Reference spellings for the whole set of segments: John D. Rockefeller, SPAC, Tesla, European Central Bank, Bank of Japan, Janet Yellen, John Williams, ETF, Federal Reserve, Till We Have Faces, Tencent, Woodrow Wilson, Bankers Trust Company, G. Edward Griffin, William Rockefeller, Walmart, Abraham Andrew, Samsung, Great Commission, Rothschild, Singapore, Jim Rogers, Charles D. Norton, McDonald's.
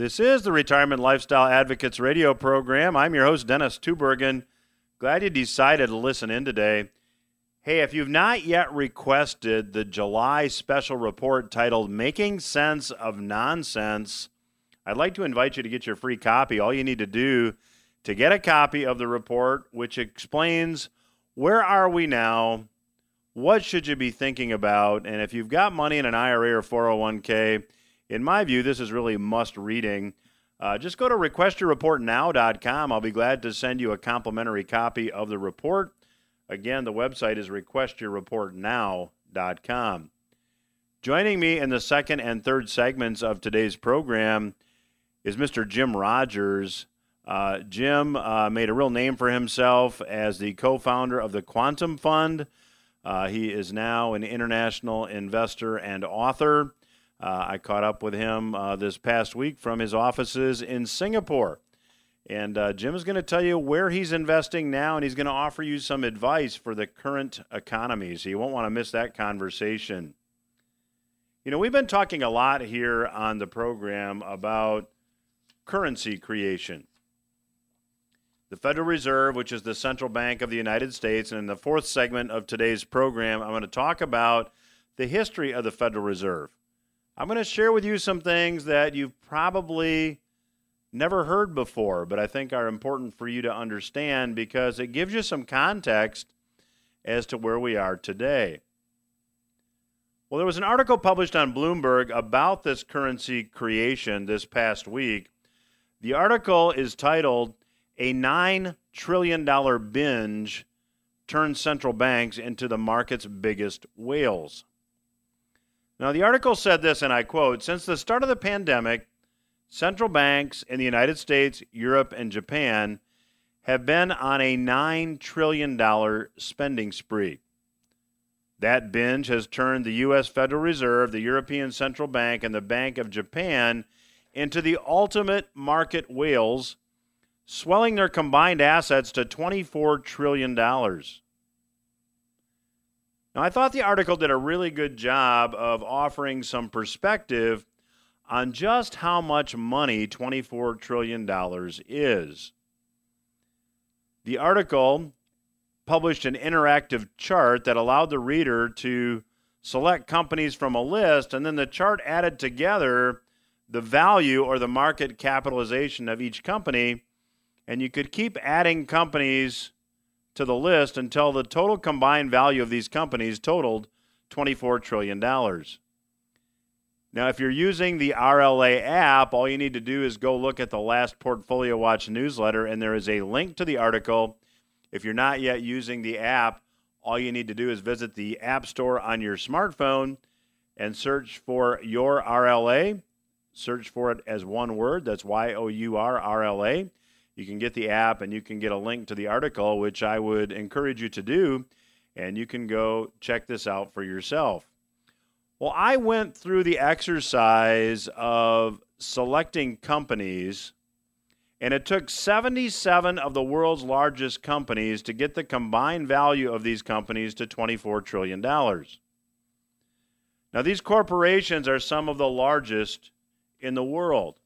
This is the Retirement Lifestyle Advocates radio program. I'm your host, Dennis Tubbergen. Glad you decided to listen in today. Hey, if you've not yet requested the July special report titled Making Sense of Nonsense, I'd like to invite you to get your free copy. All you need to do to get a copy of the report, which explains where are we now, what should you be thinking about, and if you've got money in an IRA or 401k, in my view, this is really must reading. Just go to requestyourreportnow.com. I'll be glad to send you a complimentary copy of the report. Again, the website is requestyourreportnow.com. Joining me in the second and third segments of today's program is Mr. Jim Rogers. Jim made a real name for himself as the co-founder of the Quantum Fund. He is now an international investor and author. I caught up with him this past week from his offices in Singapore. And Jim is going to tell you where he's investing now, and he's going to offer you some advice for the current economy. So you won't want to miss that conversation. You know, we've been talking a lot here on the program about currency creation. The Federal Reserve, which is the central bank of the United States, and in the fourth segment of today's program, I'm going to talk about the history of the Federal Reserve. I'm going to share with you some things that you've probably never heard before, but I think are important for you to understand because it gives you some context as to where we are today. Well, there was an article published on Bloomberg about this currency creation this past week. The article is titled, "A $9 trillion binge turns central banks into the market's biggest whales." Now, the article said this, and I quote, "Since the start of the pandemic, central banks in the United States, Europe, and Japan have been on a $9 trillion spending spree. That binge has turned the U.S. Federal Reserve, the European Central Bank, and the Bank of Japan into the ultimate market whales, swelling their combined assets to $24 trillion. Now, I thought the article did a really good job of offering some perspective on just how much money $24 trillion is. The article published an interactive chart that allowed the reader to select companies from a list, and then the chart added together the value or the market capitalization of each company, and you could keep adding companies to the list until the total combined value of these companies totaled $24 trillion. Now, if you're using the RLA app, all you need to do is go look at the last Portfolio Watch newsletter, and there is a link to the article. If you're not yet using the app, all you need to do is visit the App Store on your smartphone and search for Your RLA. Search for it as one word. That's YOURRLA. You can get the app and you can get a link to the article, which I would encourage you to do, and you can go check this out for yourself. Well, I went through the exercise of selecting companies, and it took 77 of the world's largest companies to get the combined value of these companies to $24 trillion. Now, these corporations are some of the largest in the world.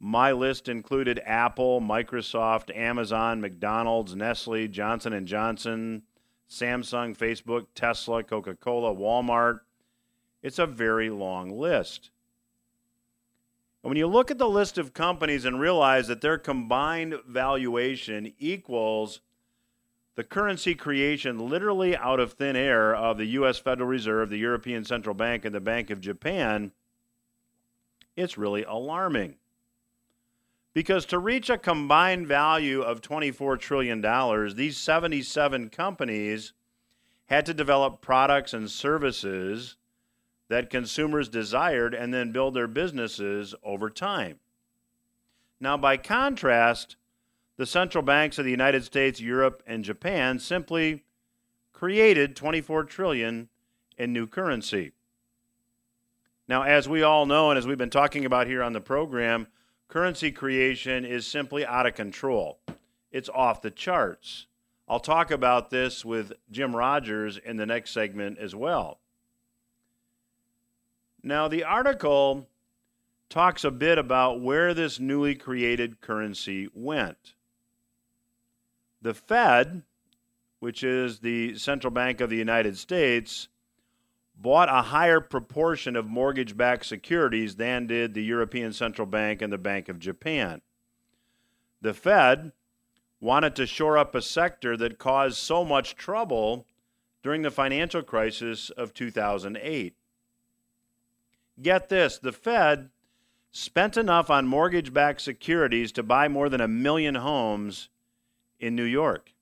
My list included Apple, Microsoft, Amazon, McDonald's, Nestle, Johnson & Johnson, Samsung, Facebook, Tesla, Coca-Cola, Walmart. It's a very long list. And when you look at the list of companies and realize that their combined valuation equals the currency creation literally out of thin air of the U.S. Federal Reserve, the European Central Bank, and the Bank of Japan, it's really alarming. Because to reach a combined value of $24 trillion, these 77 companies had to develop products and services that consumers desired and then build their businesses over time. Now, by contrast, the central banks of the United States, Europe, and Japan simply created $24 trillion in new currency. Now, as we all know, and as we've been talking about here on the program, currency creation is simply out of control. It's off the charts. I'll talk about this with Jim Rogers in the next segment as well. Now, the article talks a bit about where this newly created currency went. The Fed, which is the Central Bank of the United States, bought a higher proportion of mortgage-backed securities than did the European Central Bank and the Bank of Japan. The Fed wanted to shore up a sector that caused so much trouble during the financial crisis of 2008. Get this, the Fed spent enough on mortgage-backed securities to buy more than 1 million homes in New York.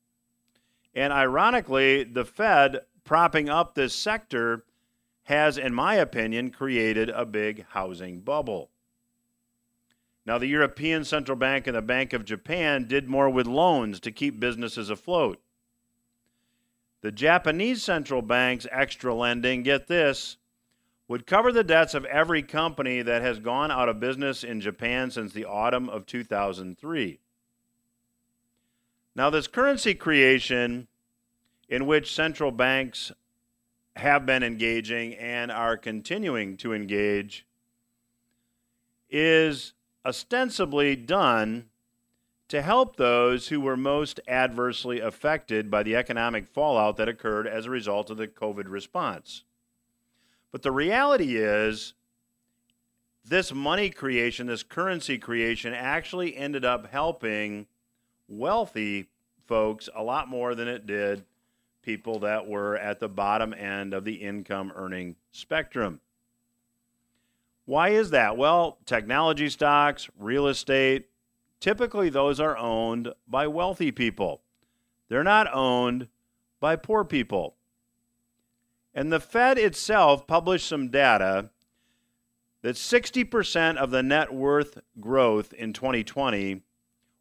And ironically, the Fed propping up this sector has, in my opinion, created a big housing bubble. Now, the European Central Bank and the Bank of Japan did more with loans to keep businesses afloat. The Japanese central bank's extra lending, get this, would cover the debts of every company that has gone out of business in Japan since the autumn of 2003. Now, this currency creation in which central banks have been engaging and are continuing to engage is ostensibly done to help those who were most adversely affected by the economic fallout that occurred as a result of the COVID response. But the reality is this money creation, this currency creation, actually ended up helping wealthy folks a lot more than it did people that were at the bottom end of the income earning spectrum. Why is that? Well, technology stocks, real estate, typically those are owned by wealthy people. They're not owned by poor people. And the Fed itself published some data that 60% of the net worth growth in 2020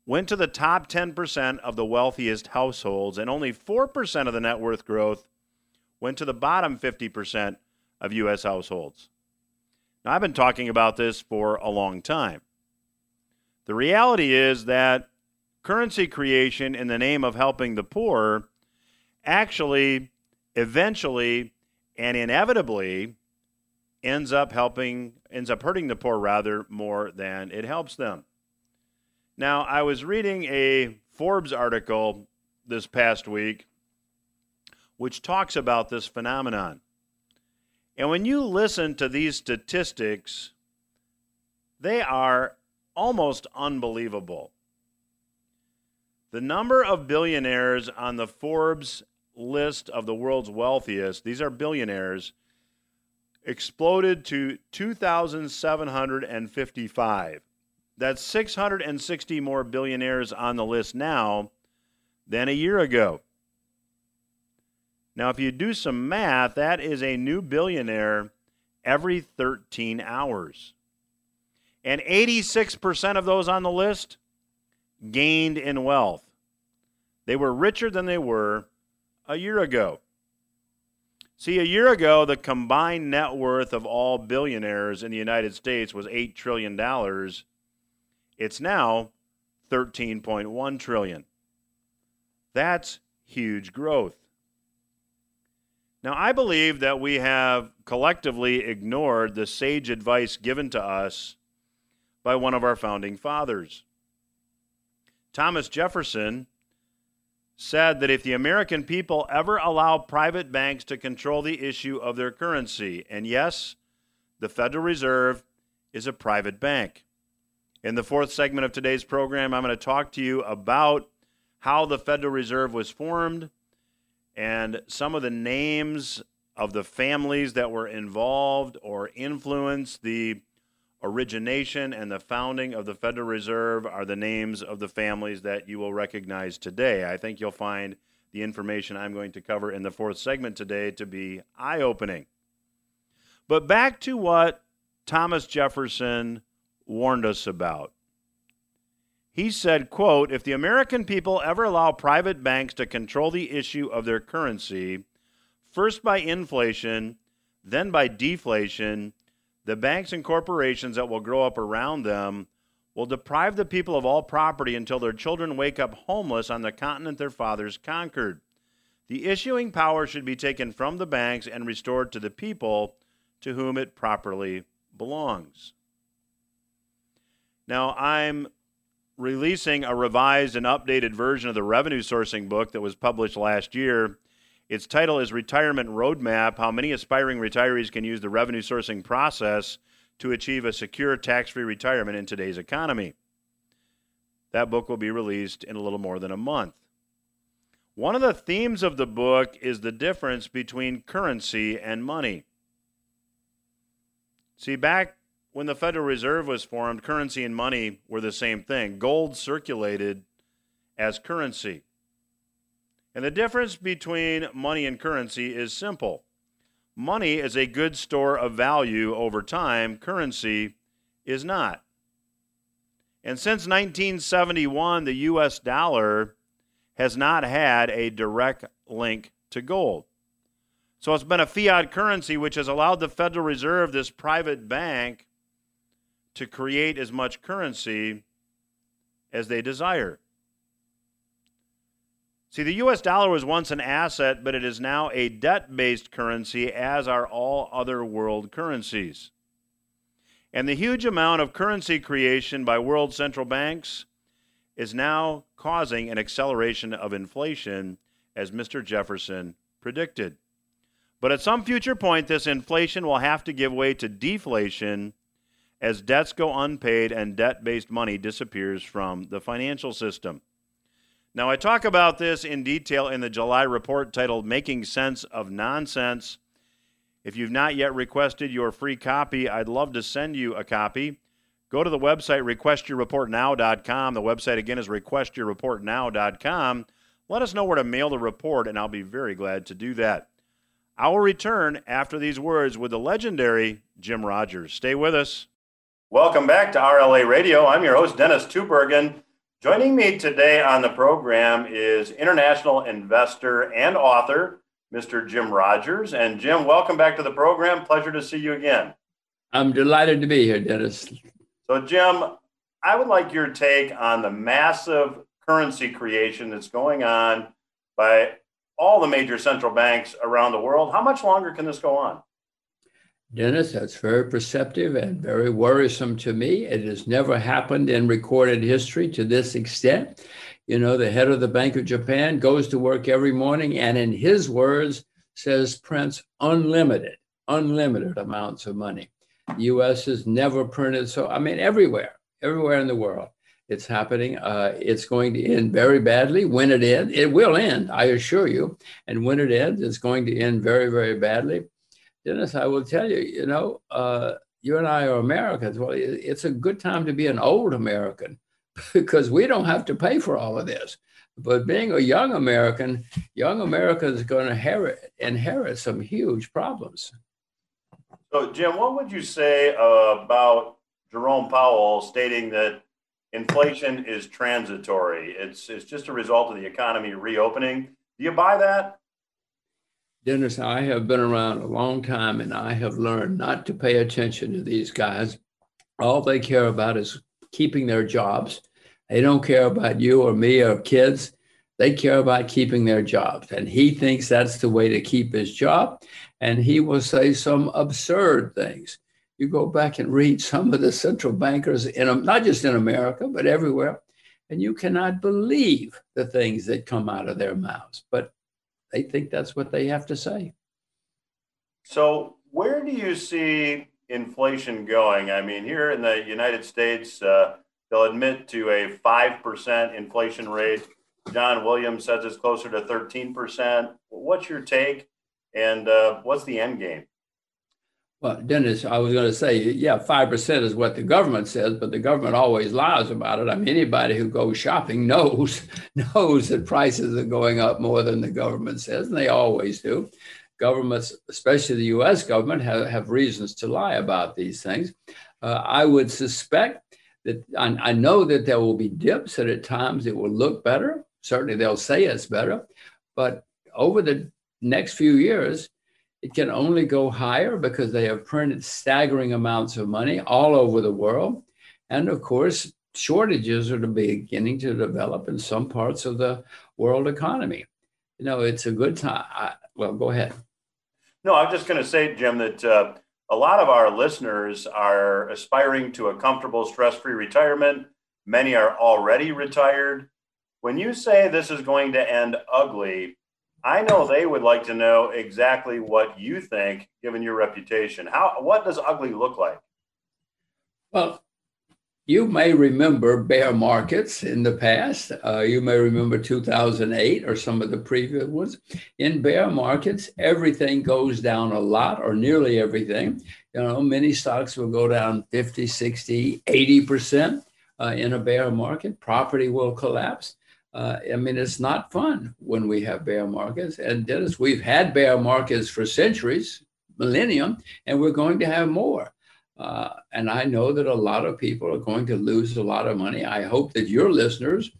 went to the top 10% of the wealthiest households, and only 4% of the net worth growth went to the bottom 50% of U.S. households. Now, I've been talking about this for a long time. The reality is that currency creation in the name of helping the poor actually, eventually, and inevitably ends up hurting the poor rather more than it helps them. Now, I was reading a Forbes article this past week which talks about this phenomenon. And when you listen to these statistics, they are almost unbelievable. The number of billionaires on the Forbes list of the world's wealthiest, these are billionaires, exploded to 2,755. That's 660 more billionaires on the list now than a year ago. Now, if you do some math, that is a new billionaire every 13 hours. And 86% of those on the list gained in wealth. They were richer than they were a year ago. See, a year ago, the combined net worth of all billionaires in the United States was $8 trillion. It's now $13.1 trillion. That's huge growth. Now, I believe that we have collectively ignored the sage advice given to us by one of our founding fathers. Thomas Jefferson said that if the American people ever allow private banks to control the issue of their currency, and yes, the Federal Reserve is a private bank. In the fourth segment of today's program, I'm going to talk to you about how the Federal Reserve was formed and some of the names of the families that were involved or influenced the origination and the founding of the Federal Reserve are the names of the families that you will recognize today. I think you'll find the information I'm going to cover in the fourth segment today to be eye-opening. But back to what Thomas Jefferson warned us about. He said, quote, "If the American people ever allow private banks to control the issue of their currency, first by inflation, then by deflation, the banks and corporations that will grow up around them will deprive the people of all property until their children wake up homeless on the continent their fathers conquered. The issuing power should be taken from the banks and restored to the people to whom it properly belongs." Now, I'm releasing a revised and updated version of the revenue sourcing book that was published last year. Its title is Retirement Roadmap, How Many Aspiring Retirees Can Use the Revenue Sourcing Process to Achieve a Secure Tax-Free Retirement in Today's Economy. That book will be released in a little more than a month. One of the themes of the book is the difference between currency and money. See, back when the Federal Reserve was formed, currency and money were the same thing. Gold circulated as currency. And the difference between money and currency is simple. Money is a good store of value over time. Currency is not. And since 1971, the U.S. dollar has not had a direct link to gold. So it's been a fiat currency, which has allowed the Federal Reserve, this private bank, to create as much currency as they desire. See, the U.S. dollar was once an asset, but it is now a debt-based currency, as are all other world currencies. And the huge amount of currency creation by world central banks is now causing an acceleration of inflation, as Mr. Jefferson predicted. But at some future point, this inflation will have to give way to deflation as debts go unpaid and debt-based money disappears from the financial system. Now, I talk about this in detail in the July report titled Making Sense of Nonsense. If you've not yet requested your free copy, I'd love to send you a copy. Go to the website, requestyourreportnow.com. The website, again, is requestyourreportnow.com. Let us know where to mail the report, and I'll be very glad to do that. I will return after these words with the legendary Jim Rogers. Stay with us. Welcome back to RLA Radio. I'm your host, Dennis Tubbergen. Joining me today on the program is international investor and author, Mr. Jim Rogers. And Jim, welcome back to the program. Pleasure to see you again. I'm delighted to be here, Dennis. So, Jim, I would like your take on the massive currency creation that's going on by all the major central banks around the world. How much longer can this go on? Dennis, that's very perceptive and very worrisome to me. It has never happened in recorded history to this extent. You know, the head of the Bank of Japan goes to work every morning and in his words says prints unlimited amounts of money. The U.S. has never printed so, everywhere in the world. It's happening. It's going to end very badly. When it ends, it will end, I assure you. And when it ends, it's going to end very, very badly. Dennis, I will tell you, you and I are Americans. Well, it's a good time to be an old American because we don't have to pay for all of this. But being a young American is going to inherit some huge problems. So, Jim, what would you say about Jerome Powell stating that inflation is transitory? It's just a result of the economy reopening. Do you buy that? Dennis, I have been around a long time and I have learned not to pay attention to these guys. All they care about is keeping their jobs. They don't care about you or me or kids. They care about keeping their jobs. And he thinks that's the way to keep his job. And he will say some absurd things. You go back and read some of the central bankers, not just in America, but everywhere. And you cannot believe the things that come out of their mouths. But they think that's what they have to say. So where do you see inflation going? I mean, here in the United States, they'll admit to a 5% inflation rate. John Williams says it's closer to 13%. What's your take? And what's the end game? Well, Dennis, I was going to say, 5% is what the government says, but the government always lies about it. I mean, anybody who goes shopping knows that prices are going up more than the government says, and they always do. Governments, especially the U.S. government, have reasons to lie about these things. I would suspect that I know that there will be dips, and at times it will look better. Certainly they'll say it's better, but over the next few years, it can only go higher because they have printed staggering amounts of money all over the world. And of course, shortages are beginning to develop in some parts of the world economy. It's a good time. Go ahead. No, I'm just going to say, Jim, that a lot of our listeners are aspiring to a comfortable, stress-free retirement. Many are already retired. When you say this is going to end ugly, I know they would like to know exactly what you think, given your reputation. What does ugly look like? Well, you may remember bear markets in the past. You may remember 2008 or some of the previous ones. In bear markets, everything goes down a lot, or nearly everything. You know, many stocks will go down 50, 60, 80%. In a bear market, property will collapse. I mean, it's not fun when we have bear markets. And Dennis, we've had bear markets for centuries, millennium, and we're going to have more. And I know that a lot of people are going to lose a lot of money. I hope that your listeners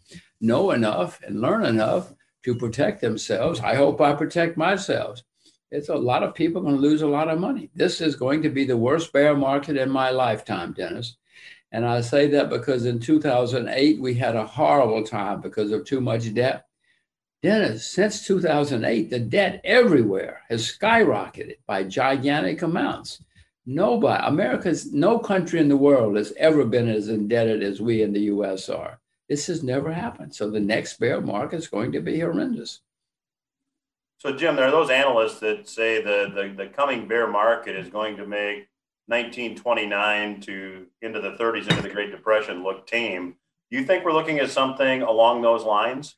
know enough and learn enough to protect themselves. I hope I protect myself. It's a lot of people going to lose a lot of money. This is going to be the worst bear market in my lifetime, Dennis. And I say that because in 2008, we had a horrible time because of too much debt. Dennis, since 2008, the debt everywhere has skyrocketed by gigantic amounts. No country in the world has ever been as indebted as we in the U.S. are. This has never happened. So the next bear market is going to be horrendous. So, Jim, there are those analysts that say the coming bear market is going to make 1929 to into the 30s, into the Great Depression, look tame. Do you think we're looking at something along those lines?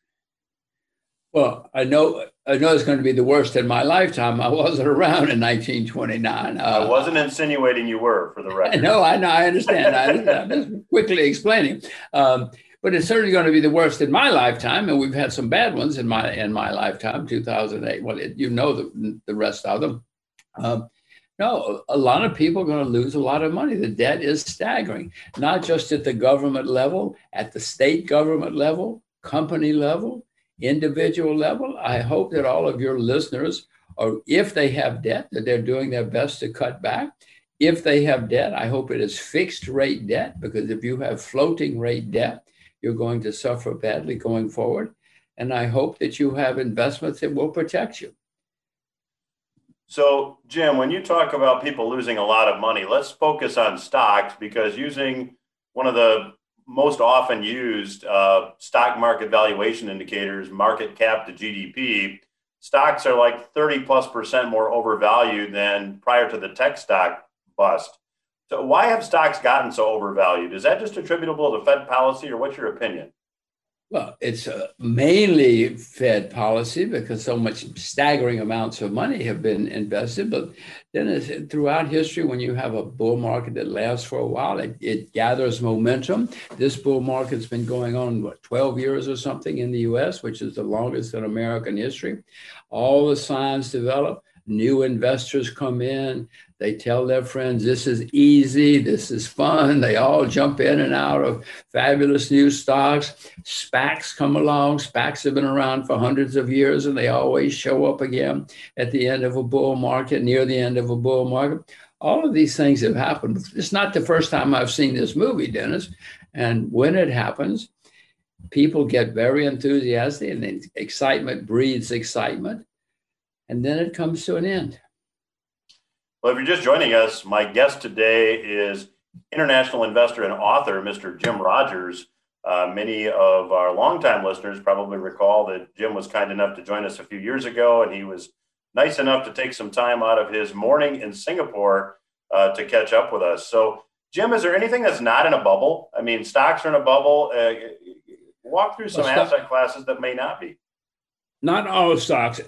Well, I know it's going to be the worst in my lifetime. I wasn't around in 1929. I wasn't insinuating you were, for the record. No, I understand. I'm just quickly explaining. But it's certainly going to be the worst in my lifetime, and we've had some bad ones in my lifetime, 2008. Well, you know the rest of them. No, a lot of people are going to lose a lot of money. The debt is staggering, not just at the government level, at the state government level, company level, individual level. I hope that all of your listeners, or if they have debt, that they're doing their best to cut back. If they have debt, I hope it is fixed rate debt, because if you have floating rate debt, you're going to suffer badly going forward. And I hope that you have investments that will protect you. So, Jim, when you talk about people losing a lot of money, let's focus on stocks, because using one of the most often used stock market valuation indicators, market cap to GDP, stocks are like 30+% more overvalued than prior to the tech stock bust. So why have stocks gotten so overvalued? Is that just attributable to Fed policy, or what's your opinion? Well, it's mainly Fed policy, because so much staggering amounts of money have been invested. But then throughout history, when you have a bull market that lasts for a while, it gathers momentum. This bull market's been going on, 12 years or something in the U.S., which is the longest in American history. All the signs develop. New investors come in. They tell their friends, this is easy, this is fun. They all jump in and out of fabulous new stocks. SPACs come along. SPACs have been around for hundreds of years, and they always show up again at the end of a bull market, near the end of a bull market. All of these things have happened. It's not the first time I've seen this movie, Dennis. And when it happens, people get very enthusiastic, and the excitement breeds excitement. And then it comes to an end. Well, if you're just joining us, my guest today is international investor and author, Mr. Jim Rogers. Many of our longtime listeners probably recall that Jim was kind enough to join us a few years ago, and he was nice enough to take some time out of his morning in Singapore to catch up with us. So, Jim, is there anything that's not in a bubble? I mean, stocks are in a bubble. Walk through some asset classes that may not be. Not all stocks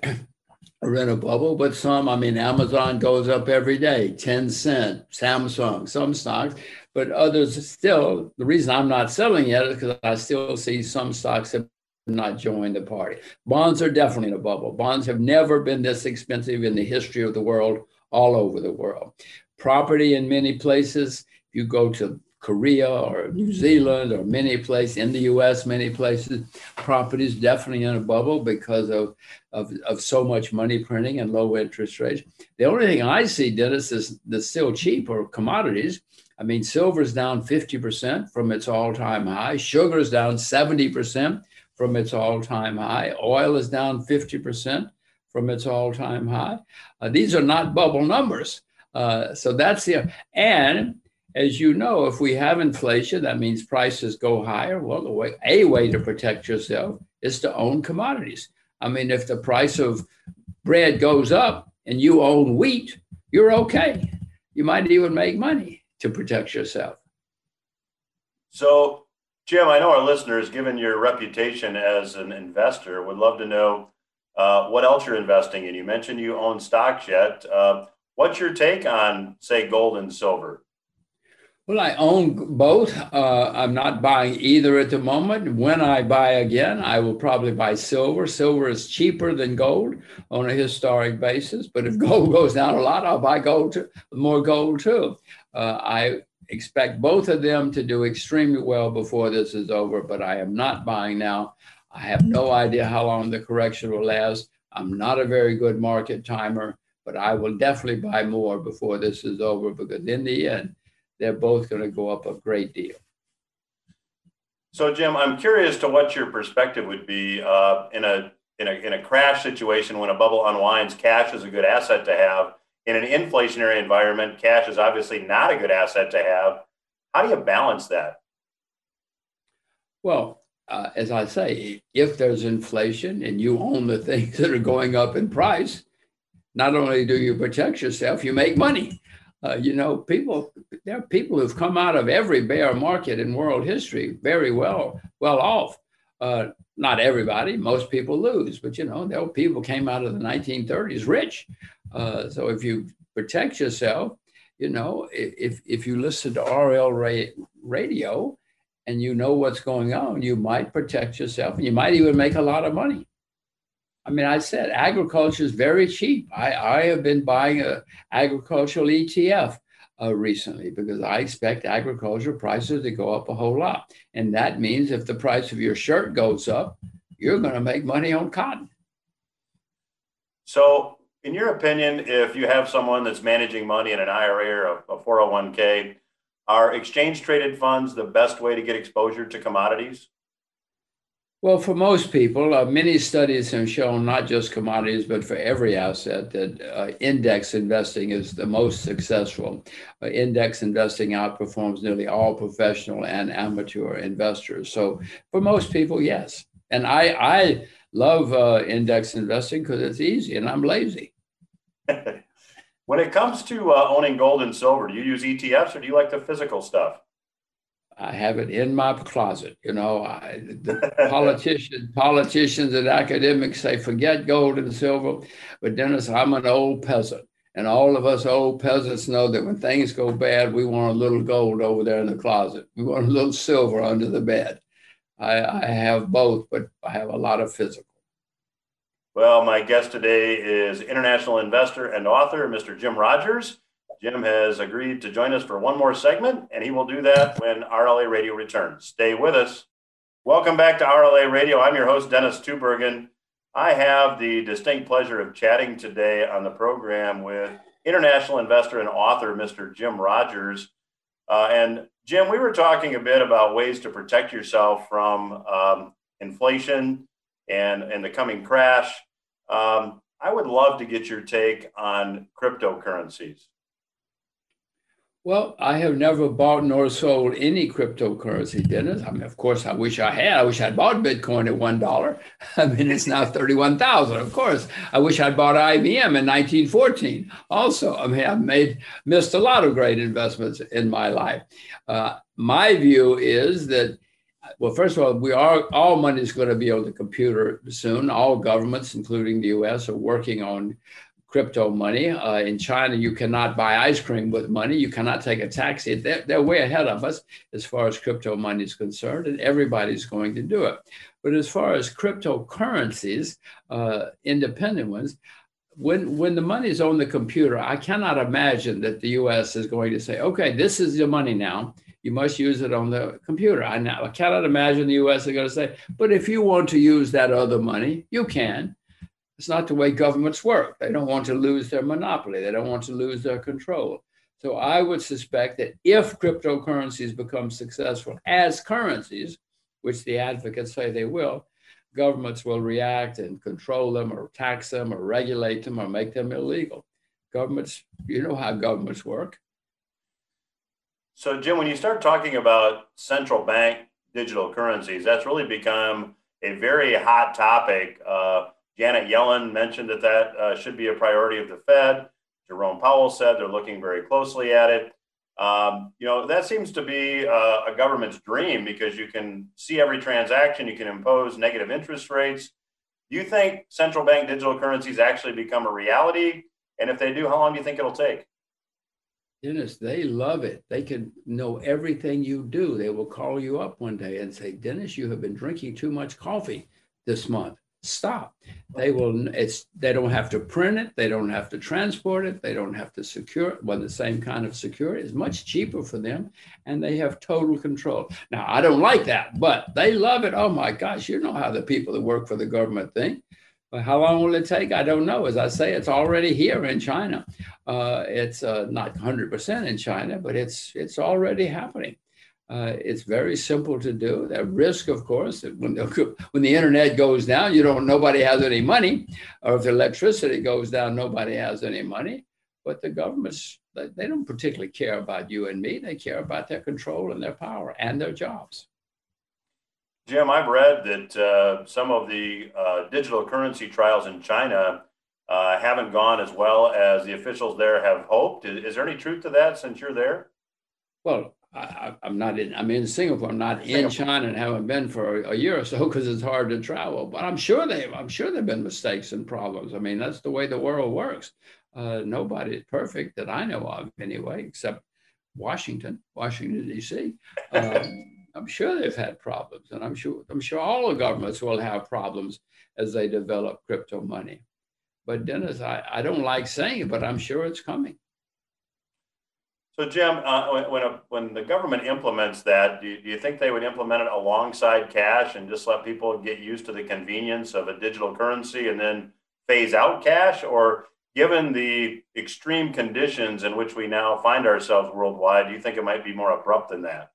are in a bubble, but some. I mean, Amazon goes up every day, Tencent, Samsung, some stocks, but others still. The reason I'm not selling yet is because I still see some stocks that have not joined the party. Bonds are definitely in a bubble. Bonds have never been this expensive in the history of the world, all over the world. Property in many places, you go to Korea or New Zealand or many places, in the U.S., many places, property is definitely in a bubble because of so much money printing and low interest rates. The only thing I see, Dennis, is that's still cheap are commodities. I mean, silver's down 50% from its all-time high. Sugar's down 70% from its all-time high. Oil is down 50% from its all-time high. These are not bubble numbers. So that's the, and as you know, if we have inflation, that means prices go higher. Well, the way, a way to protect yourself is to own commodities. I mean, if the price of bread goes up and you own wheat, you're okay. You might even make money to protect yourself. So, Jim, I know our listeners, given your reputation as an investor, would love to know what else you're investing in. You mentioned you own stocks yet. What's your take on, say, gold and silver? Well, I own both. I'm not buying either at the moment. When I buy again, I will probably buy silver. Silver is cheaper than gold on a historic basis. But if gold goes down a lot, I'll buy gold too, more gold too. I expect both of them to do extremely well before this is over, but I am not buying now. I have no idea how long the correction will last. I'm not a very good market timer, but I will definitely buy more before this is over, because in the end, they're both going to go up a great deal. So, Jim, I'm curious to what your perspective would be in a crash situation. When a bubble unwinds, cash is a good asset to have. In an inflationary environment, cash is obviously not a good asset to have. How do you balance that? Well, as I say, if there's inflation and you own the things that are going up in price, not only do you protect yourself, you make money. You know, there are people who've come out of every bear market in world history very well off. Not everybody, most people lose, but you know, there were people came out of the 1930s rich. So if you protect yourself, you know, if you listen to RL radio and you know what's going on, you might protect yourself and you might even make a lot of money. I mean, I said agriculture is very cheap. I have been buying an agricultural ETF recently because I expect agriculture prices to go up a whole lot. And that means if the price of your shirt goes up, you're going to make money on cotton. So in your opinion, if you have someone that's managing money in an IRA or a 401k, are exchange traded funds the best way to get exposure to commodities? Well, for most people, many studies have shown, not just commodities, but for every asset, that index investing is the most successful. Index investing outperforms nearly all professional and amateur investors. So for most people, yes. And I love index investing because it's easy and I'm lazy. When it comes to owning gold and silver, do you use ETFs or do you like the physical stuff? I have it in my closet. You know, the politicians and academics say, forget gold and silver. But Dennis, I'm an old peasant. And all of us old peasants know that when things go bad, we want a little gold over there in the closet. We want a little silver under the bed. I have both, but I have a lot of physical. Well, my guest today is international investor and author, Mr. Jim Rogers. Jim has agreed to join us for one more segment, and he will do that when RLA Radio returns. Stay with us. Welcome back to RLA Radio. I'm your host, Dennis Tubbergen. I have the distinct pleasure of chatting today on the program with international investor and author, Mr. Jim Rogers. And Jim, we were talking a bit about ways to protect yourself from inflation and the coming crash. I would love to get your take on cryptocurrencies. Well, I have never bought nor sold any cryptocurrency, Dennis. I mean, of course, I wish I had. I wish I'd bought Bitcoin at $1. I mean, it's now 31,000, of course. I wish I'd bought IBM in 1914 also. I mean, I've missed a lot of great investments in my life. My view is that, well, first of all, all money is going to be on the computer soon. All governments, including the U.S., are working on crypto money. In China, you cannot buy ice cream with money. You cannot take a taxi. They're way ahead of us as far as crypto money is concerned, and everybody's going to do it. But as far as cryptocurrencies, independent ones, when the money is on the computer, I cannot imagine that the US is going to say, okay, this is your money now. You must use it on the computer. I cannot imagine the US are going to say, but if you want to use that other money, you can. It's not the way governments work. They don't want to lose their monopoly. They don't want to lose their control. So I would suspect that if cryptocurrencies become successful as currencies, which the advocates say they will, governments will react and control them or tax them or regulate them or make them illegal. Governments, you know how governments work. So, Jim, when you start talking about central bank digital currencies, that's really become a very hot topic. Janet Yellen mentioned that should be a priority of the Fed. Jerome Powell said they're looking very closely at it. You know, that seems to be a government's dream because you can see every transaction, you can impose negative interest rates. Do you think central bank digital currencies actually become a reality? And if they do, how long do you think it'll take? Dennis, they love it. They can know everything you do. They will call you up one day and say, Dennis, you have been drinking too much coffee this month. Stop. They will. They don't have to print it. They don't have to transport it. They don't have to secure it. Well, the same kind of security is much cheaper for them, and they have total control. Now, I don't like that, but they love it. Oh my gosh, you know how the people that work for the government think. But how long will it take? I don't know. As I say, it's already here in China. It's not 100% in China, but it's already happening. It's very simple to do. That risk, of course, when the internet goes down, nobody has any money, or if the electricity goes down, nobody has any money. But the governments, they don't particularly care about you and me. They care about their control and their power and their jobs. Jim, I've read that some of the digital currency trials in China haven't gone as well as the officials there have hoped. Is there any truth to that since you're there? Well, I'm in Singapore. I'm not in China and haven't been for a year or so because it's hard to travel. But I'm sure there've been mistakes and problems. I mean, that's the way the world works. Nobody's perfect that I know of anyway, except Washington, D.C. I'm sure they've had problems, and I'm sure all the governments will have problems as they develop crypto money. But Dennis, I don't like saying it, but I'm sure it's coming. So, Jim, when the government implements that, do you think they would implement it alongside cash and just let people get used to the convenience of a digital currency and then phase out cash? Or given the extreme conditions in which we now find ourselves worldwide, do you think it might be more abrupt than that?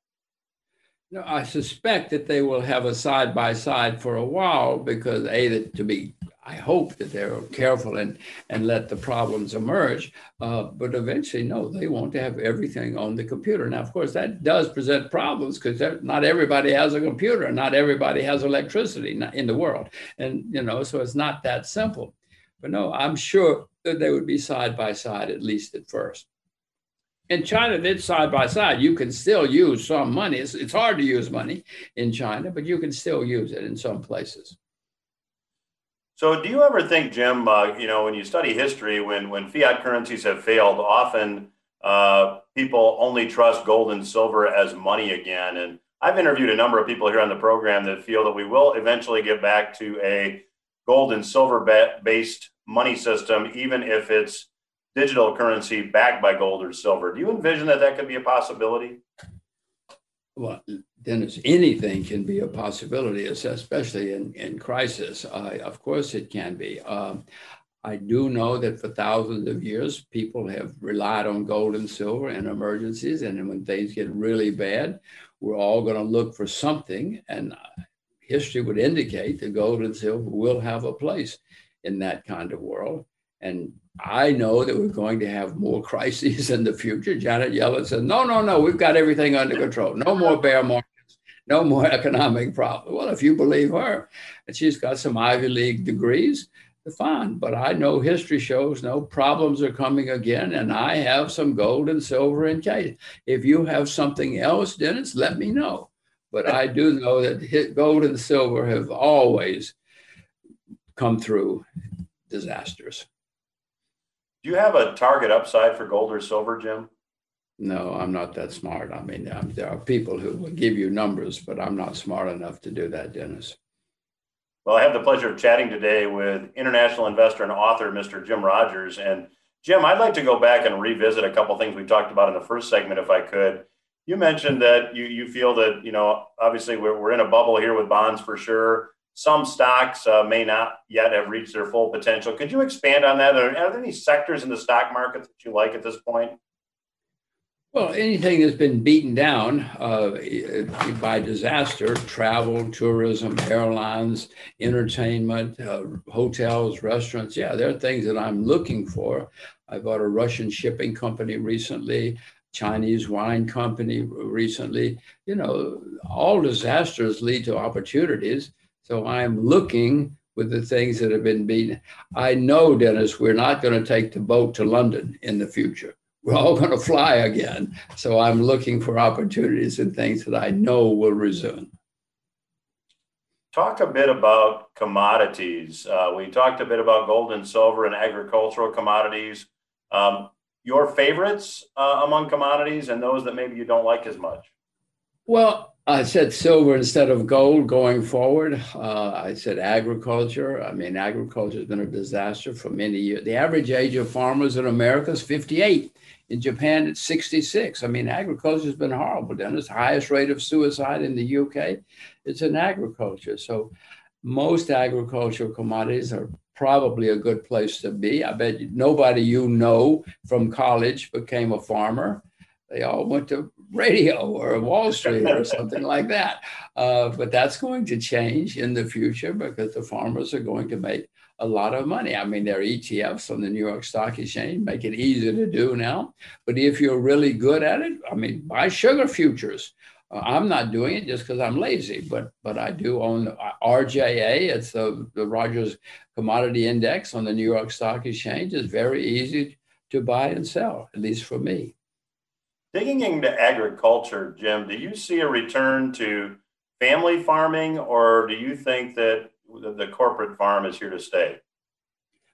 No, I suspect that they will have a side-by-side for a while because, I hope that they're careful and let the problems emerge. But eventually, no, they want to have everything on the computer. Now, of course, that does present problems because not everybody has a computer. Not everybody has electricity in the world. And, so it's not that simple. But no, I'm sure that they would be side by side, at least at first. In China, it's side by side. You can still use some money. It's hard to use money in China, but you can still use it in some places. So do you ever think, Jim, when you study history, when fiat currencies have failed, often people only trust gold and silver as money again. And I've interviewed a number of people here on the program that feel that we will eventually get back to a gold and silver-based money system, even if it's digital currency backed by gold or silver. Do you envision that could be a possibility? Well, Dennis, anything can be a possibility, especially in crisis. Of course, it can be. I do know that for thousands of years, people have relied on gold and silver in emergencies. And when things get really bad, we're all going to look for something. And history would indicate that gold and silver will have a place in that kind of world. And I know that we're going to have more crises in the future. Janet Yellen said, no, we've got everything under control. No more bear markets, no more economic problems. Well, if you believe her, and she's got some Ivy League degrees, fine. But I know history shows no problems are coming again, and I have some gold and silver in case. If you have something else, Dennis, let me know. But I do know that gold and silver have always come through disasters. Do you have a target upside for gold or silver, Jim? No, I'm not that smart. I mean, there are people who will give you numbers, but I'm not smart enough to do that, Dennis. Well, I have the pleasure of chatting today with international investor and author, Mr. Jim Rogers. And Jim, I'd like to go back and revisit a couple of things we talked about in the first segment, if I could. You mentioned that you feel that, obviously we're in a bubble here with bonds for sure. Some stocks may not yet have reached their full potential. Could you expand on that? Are there any sectors in the stock market that you like at this point? Well, anything that's been beaten down by disaster, travel, tourism, airlines, entertainment, hotels, restaurants. Yeah, there are things that I'm looking for. I bought a Russian shipping company recently, Chinese wine company recently. You know, all disasters lead to opportunities. So I'm looking with the things that have been beaten. I know, Dennis, we're not going to take the boat to London in the future. We're all going to fly again. So I'm looking for opportunities and things that I know will resume. Talk a bit about commodities. We talked a bit about gold and silver and agricultural commodities. Your favorites among commodities and those that maybe you don't like as much? Well, I said silver instead of gold going forward. I said agriculture. I mean, agriculture has been a disaster for many years. The average age of farmers in America is 58. In Japan, it's 66. I mean, agriculture has been horrible, Dennis. Highest rate of suicide in the UK, it's in agriculture. So most agricultural commodities are probably a good place to be. I bet nobody you know from college became a farmer. They all went to radio or Wall Street or something like that. But that's going to change in the future because the farmers are going to make a lot of money. I mean, there are ETFs on the New York Stock Exchange, make it easy to do now. But if you're really good at it, I mean, buy sugar futures. I'm not doing it just because I'm lazy, but I do own RJA. It's the Rogers Commodity Index on the New York Stock Exchange. It's very easy to buy and sell, at least for me. Digging into agriculture, Jim, do you see a return to family farming, or do you think that the corporate farm is here to stay?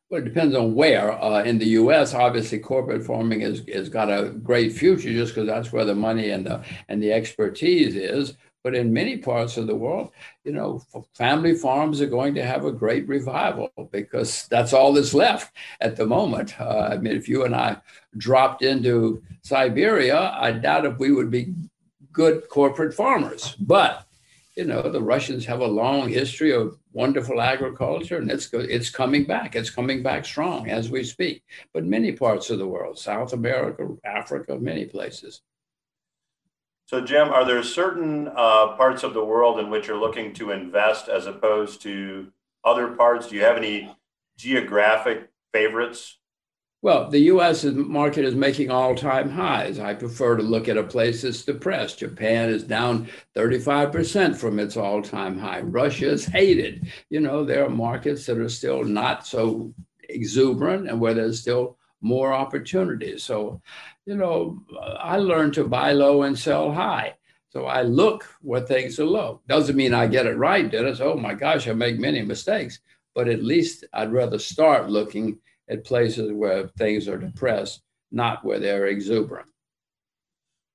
Well, it depends on where. In the U.S., obviously, corporate farming has got a great future just because that's where the money and the expertise is. But in many parts of the world, you know, family farms are going to have a great revival because that's all that's left at the moment. I mean, if you and I dropped into Siberia, I doubt if we would be good corporate farmers. But you know, the Russians have a long history of wonderful agriculture, and it's coming back. It's coming back strong as we speak. But many parts of the world, South America, Africa, many places. So, Jim, are there certain parts of the world in which you're looking to invest as opposed to other parts? Do you have any geographic favorites? Well, the U.S. market is making all-time highs. I prefer to look at a place that's depressed. Japan is down 35% from its all-time high. Russia is hated. You know, there are markets that are still not so exuberant and where there's still more opportunities. So, you know, I learned to buy low and sell high. So I look where things are low. Doesn't mean I get it right, Dennis. Oh, my gosh, I make many mistakes. But at least I'd rather start looking at places where things are depressed, not where they're exuberant.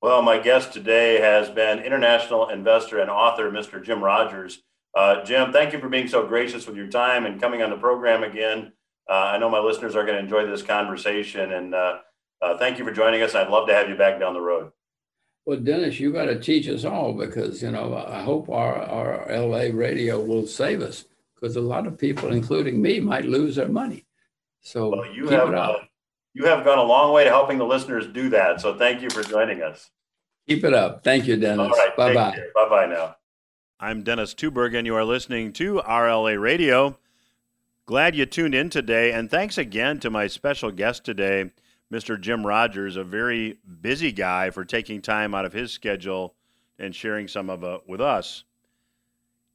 Well, my guest today has been international investor and author, Mr. Jim Rogers. Jim, thank you for being so gracious with your time and coming on the program again. I know my listeners are going to enjoy this conversation, and thank you for joining us. I'd love to have you back down the road. Well, Dennis, you got to teach us all because, you know, I hope our LA radio will save us because a lot of people, including me, might lose their money. So well, you have gone a long way to helping the listeners do that. So thank you for joining us. Keep it up. Thank you, Dennis. All right, bye-bye. Bye-bye now. I'm Dennis Tubbergen, and you are listening to RLA Radio. Glad you tuned in today, and thanks again to my special guest today, Mr. Jim Rogers, a very busy guy, for taking time out of his schedule and sharing some of it with us.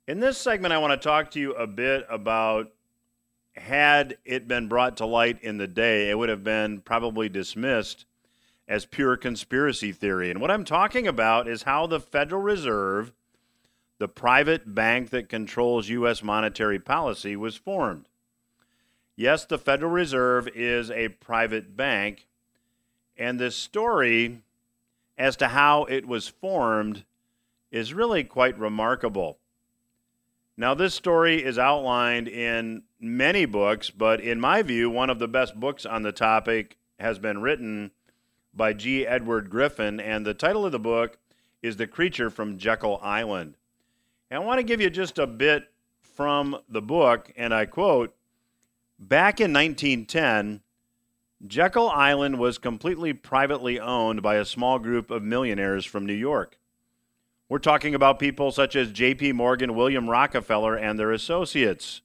In this segment, I want to talk to you a bit about, had it been brought to light in the day, it would have been probably dismissed as pure conspiracy theory. And what I'm talking about is how the Federal Reserve, the private bank that controls U.S. monetary policy, was formed. Yes, the Federal Reserve is a private bank, and this story as to how it was formed is really quite remarkable. Now, this story is outlined in many books, but in my view, one of the best books on the topic has been written by G. Edward Griffin, and the title of the book is The Creature from Jekyll Island. And I want to give you just a bit from the book, and I quote, "Back in 1910, Jekyll Island was completely privately owned by a small group of millionaires from New York. We're talking about people such as J.P. Morgan, William Rockefeller, and their associates.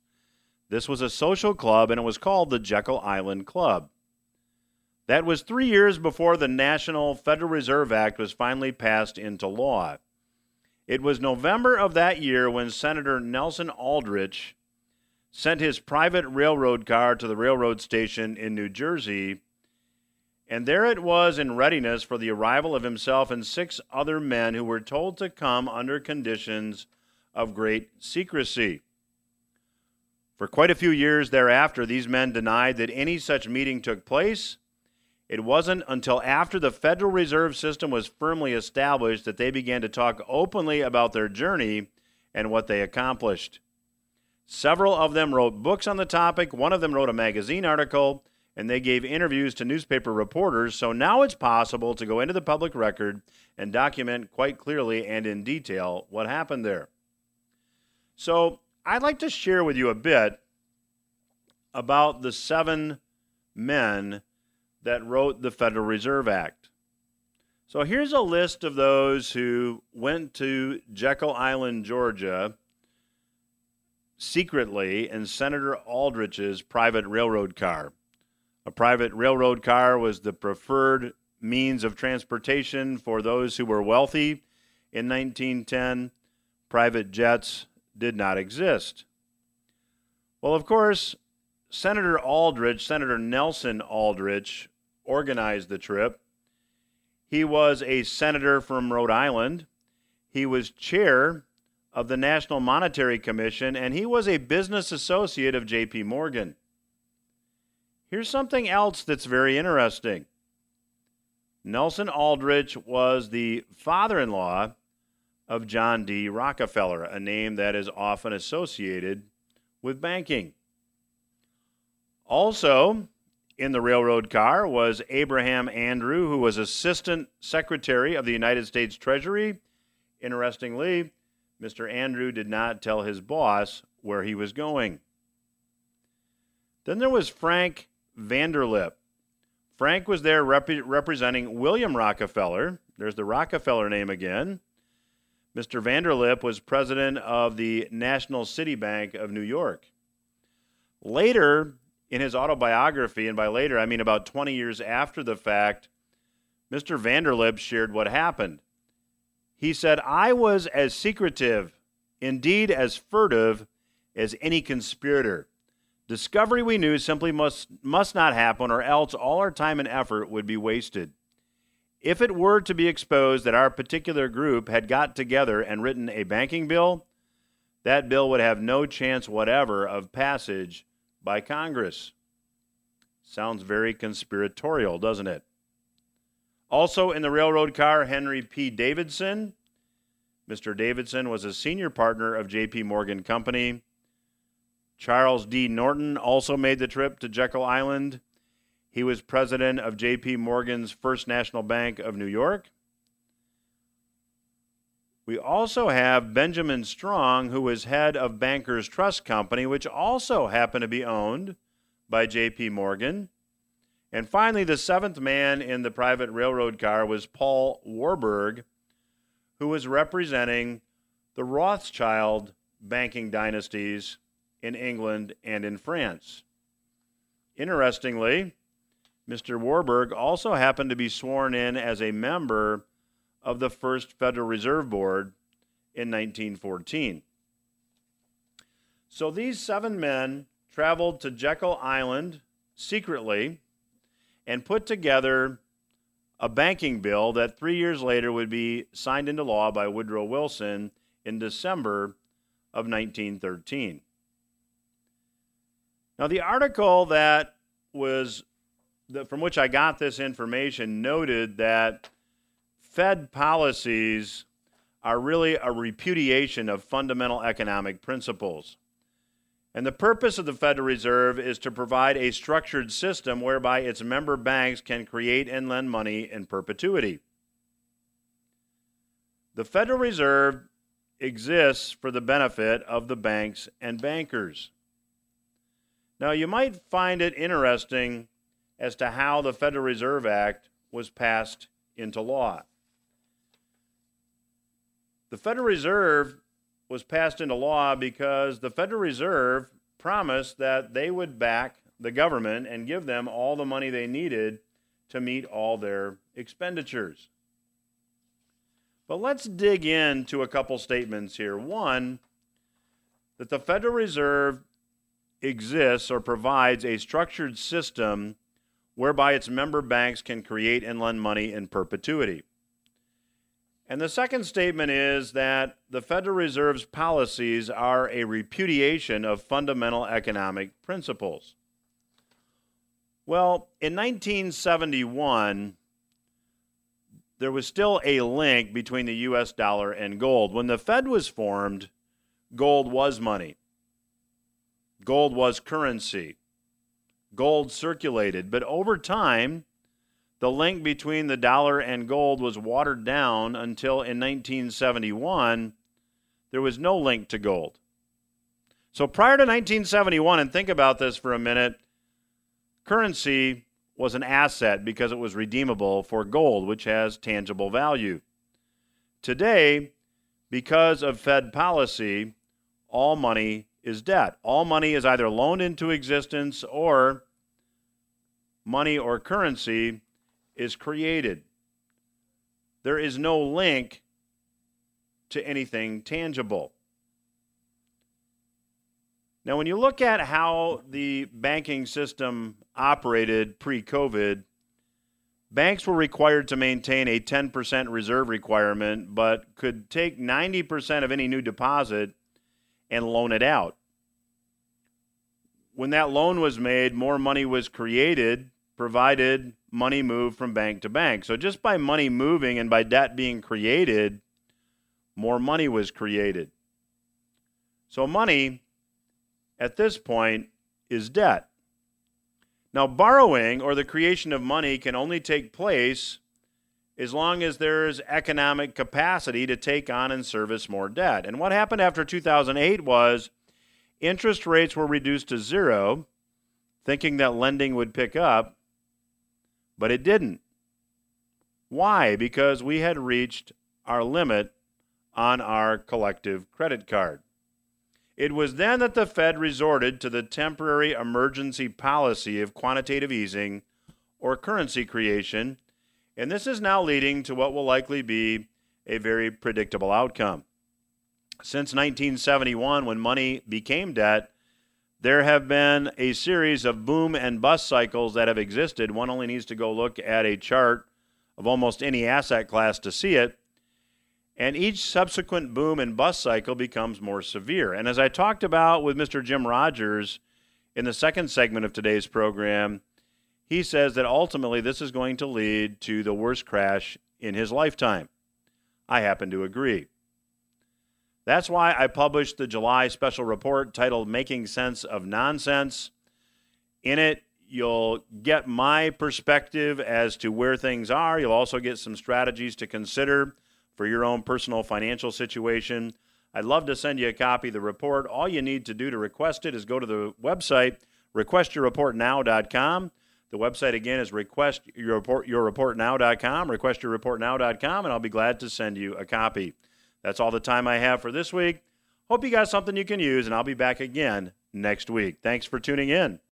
This was a social club, and it was called the Jekyll Island Club. That was 3 years before the National Federal Reserve Act was finally passed into law. It was November of that year when Senator Nelson Aldrich sent his private railroad car to the railroad station in New Jersey, and there it was in readiness for the arrival of himself and six other men who were told to come under conditions of great secrecy. For quite a few years thereafter, these men denied that any such meeting took place. It wasn't until after the Federal Reserve System was firmly established that they began to talk openly about their journey and what they accomplished. Several of them wrote books on the topic, one of them wrote a magazine article, and they gave interviews to newspaper reporters, so now it's possible to go into the public record and document quite clearly and in detail what happened there. So I'd like to share with you a bit about the 7 men that wrote the Federal Reserve Act. So here's a list of those who went to Jekyll Island, Georgia, secretly in Senator Aldrich's private railroad car. A private railroad car was the preferred means of transportation for those who were wealthy. In 1910, private jets did not exist. Well, of course, Senator Nelson Aldrich, organized the trip. He was a senator from Rhode Island. He was chair of the National Monetary Commission, and he was a business associate of J.P. Morgan. Here's something else that's very interesting. Nelson Aldrich was the father-in-law of John D. Rockefeller, a name that is often associated with banking. Also in the railroad car was Abraham Andrew, who was Assistant Secretary of the United States Treasury. Interestingly, Mr. Andrew did not tell his boss where he was going. Then there was Frank Vanderlip. Frank was there representing William Rockefeller. There's the Rockefeller name again. Mr. Vanderlip was president of the National City Bank of New York. Later in his autobiography, and by later I mean about 20 years after the fact, Mr. Vanderlip shared what happened. He said, "I was as secretive, indeed as furtive, as any conspirator. Discovery we knew simply must not happen, or else all our time and effort would be wasted. If it were to be exposed that our particular group had got together and written a banking bill, that bill would have no chance whatever of passage by Congress." Sounds very conspiratorial, doesn't it? Also in the railroad car, Henry P. Davidson. Mr. Davidson was a senior partner of J.P. Morgan Company. Charles D. Norton also made the trip to Jekyll Island. He was president of J.P. Morgan's First National Bank of New York. We also have Benjamin Strong, who was head of Bankers Trust Company, which also happened to be owned by J.P. Morgan. And finally, the 7th man in the private railroad car was Paul Warburg, who was representing the Rothschild banking dynasties in England and in France. Interestingly, Mr. Warburg also happened to be sworn in as a member of the first Federal Reserve Board in 1914. So these 7 men traveled to Jekyll Island secretly and put together a banking bill that 3 years later would be signed into law by Woodrow Wilson in December of 1913. Now, the article from which I got this information noted that Fed policies are really a repudiation of fundamental economic principles. And the purpose of the Federal Reserve is to provide a structured system whereby its member banks can create and lend money in perpetuity. The Federal Reserve exists for the benefit of the banks and bankers. Now, you might find it interesting as to how the Federal Reserve Act was passed into law. The Federal Reserve was passed into law because the Federal Reserve promised that they would back the government and give them all the money they needed to meet all their expenditures. But let's dig into a couple statements here. One, that the Federal Reserve exists or provides a structured system whereby its member banks can create and lend money in perpetuity. And the second statement is that the Federal Reserve's policies are a repudiation of fundamental economic principles. Well, in 1971, there was still a link between the U.S. dollar and gold. When the Fed was formed, gold was money. Gold was currency. Gold circulated. But over time, the link between the dollar and gold was watered down until in 1971, there was no link to gold. So prior to 1971, and think about this for a minute, currency was an asset because it was redeemable for gold, which has tangible value. Today, because of Fed policy, all money is debt. All money is either loaned into existence or money or currency is created. There is no link to anything tangible. Now, when you look at how the banking system operated pre-COVID, banks were required to maintain a 10% reserve requirement, but could take 90% of any new deposit and loan it out. When that loan was made, more money was created, provided money moved from bank to bank. So just by money moving and by debt being created, more money was created. So money at this point is debt. Now, borrowing or the creation of money can only take place as long as there is economic capacity to take on and service more debt. And what happened after 2008 was interest rates were reduced to zero, thinking that lending would pick up, but it didn't. Why? Because we had reached our limit on our collective credit card. It was then that the Fed resorted to the temporary emergency policy of quantitative easing or currency creation, and this is now leading to what will likely be a very predictable outcome. Since 1971, when money became debt, there have been a series of boom and bust cycles that have existed. One only needs to go look at a chart of almost any asset class to see it. And each subsequent boom and bust cycle becomes more severe. And as I talked about with Mr. Jim Rogers in the second segment of today's program, he says that ultimately this is going to lead to the worst crash in his lifetime. I happen to agree. That's why I published the July special report titled Making Sense of Nonsense. In it, you'll get my perspective as to where things are. You'll also get some strategies to consider for your own personal financial situation. I'd love to send you a copy of the report. All you need to do to request it is go to the website, requestyourreportnow.com. The website, again, is requestyourreportnow.com, requestyourreportnow.com, and I'll be glad to send you a copy. That's all the time I have for this week. Hope you got something you can use, and I'll be back again next week. Thanks for tuning in.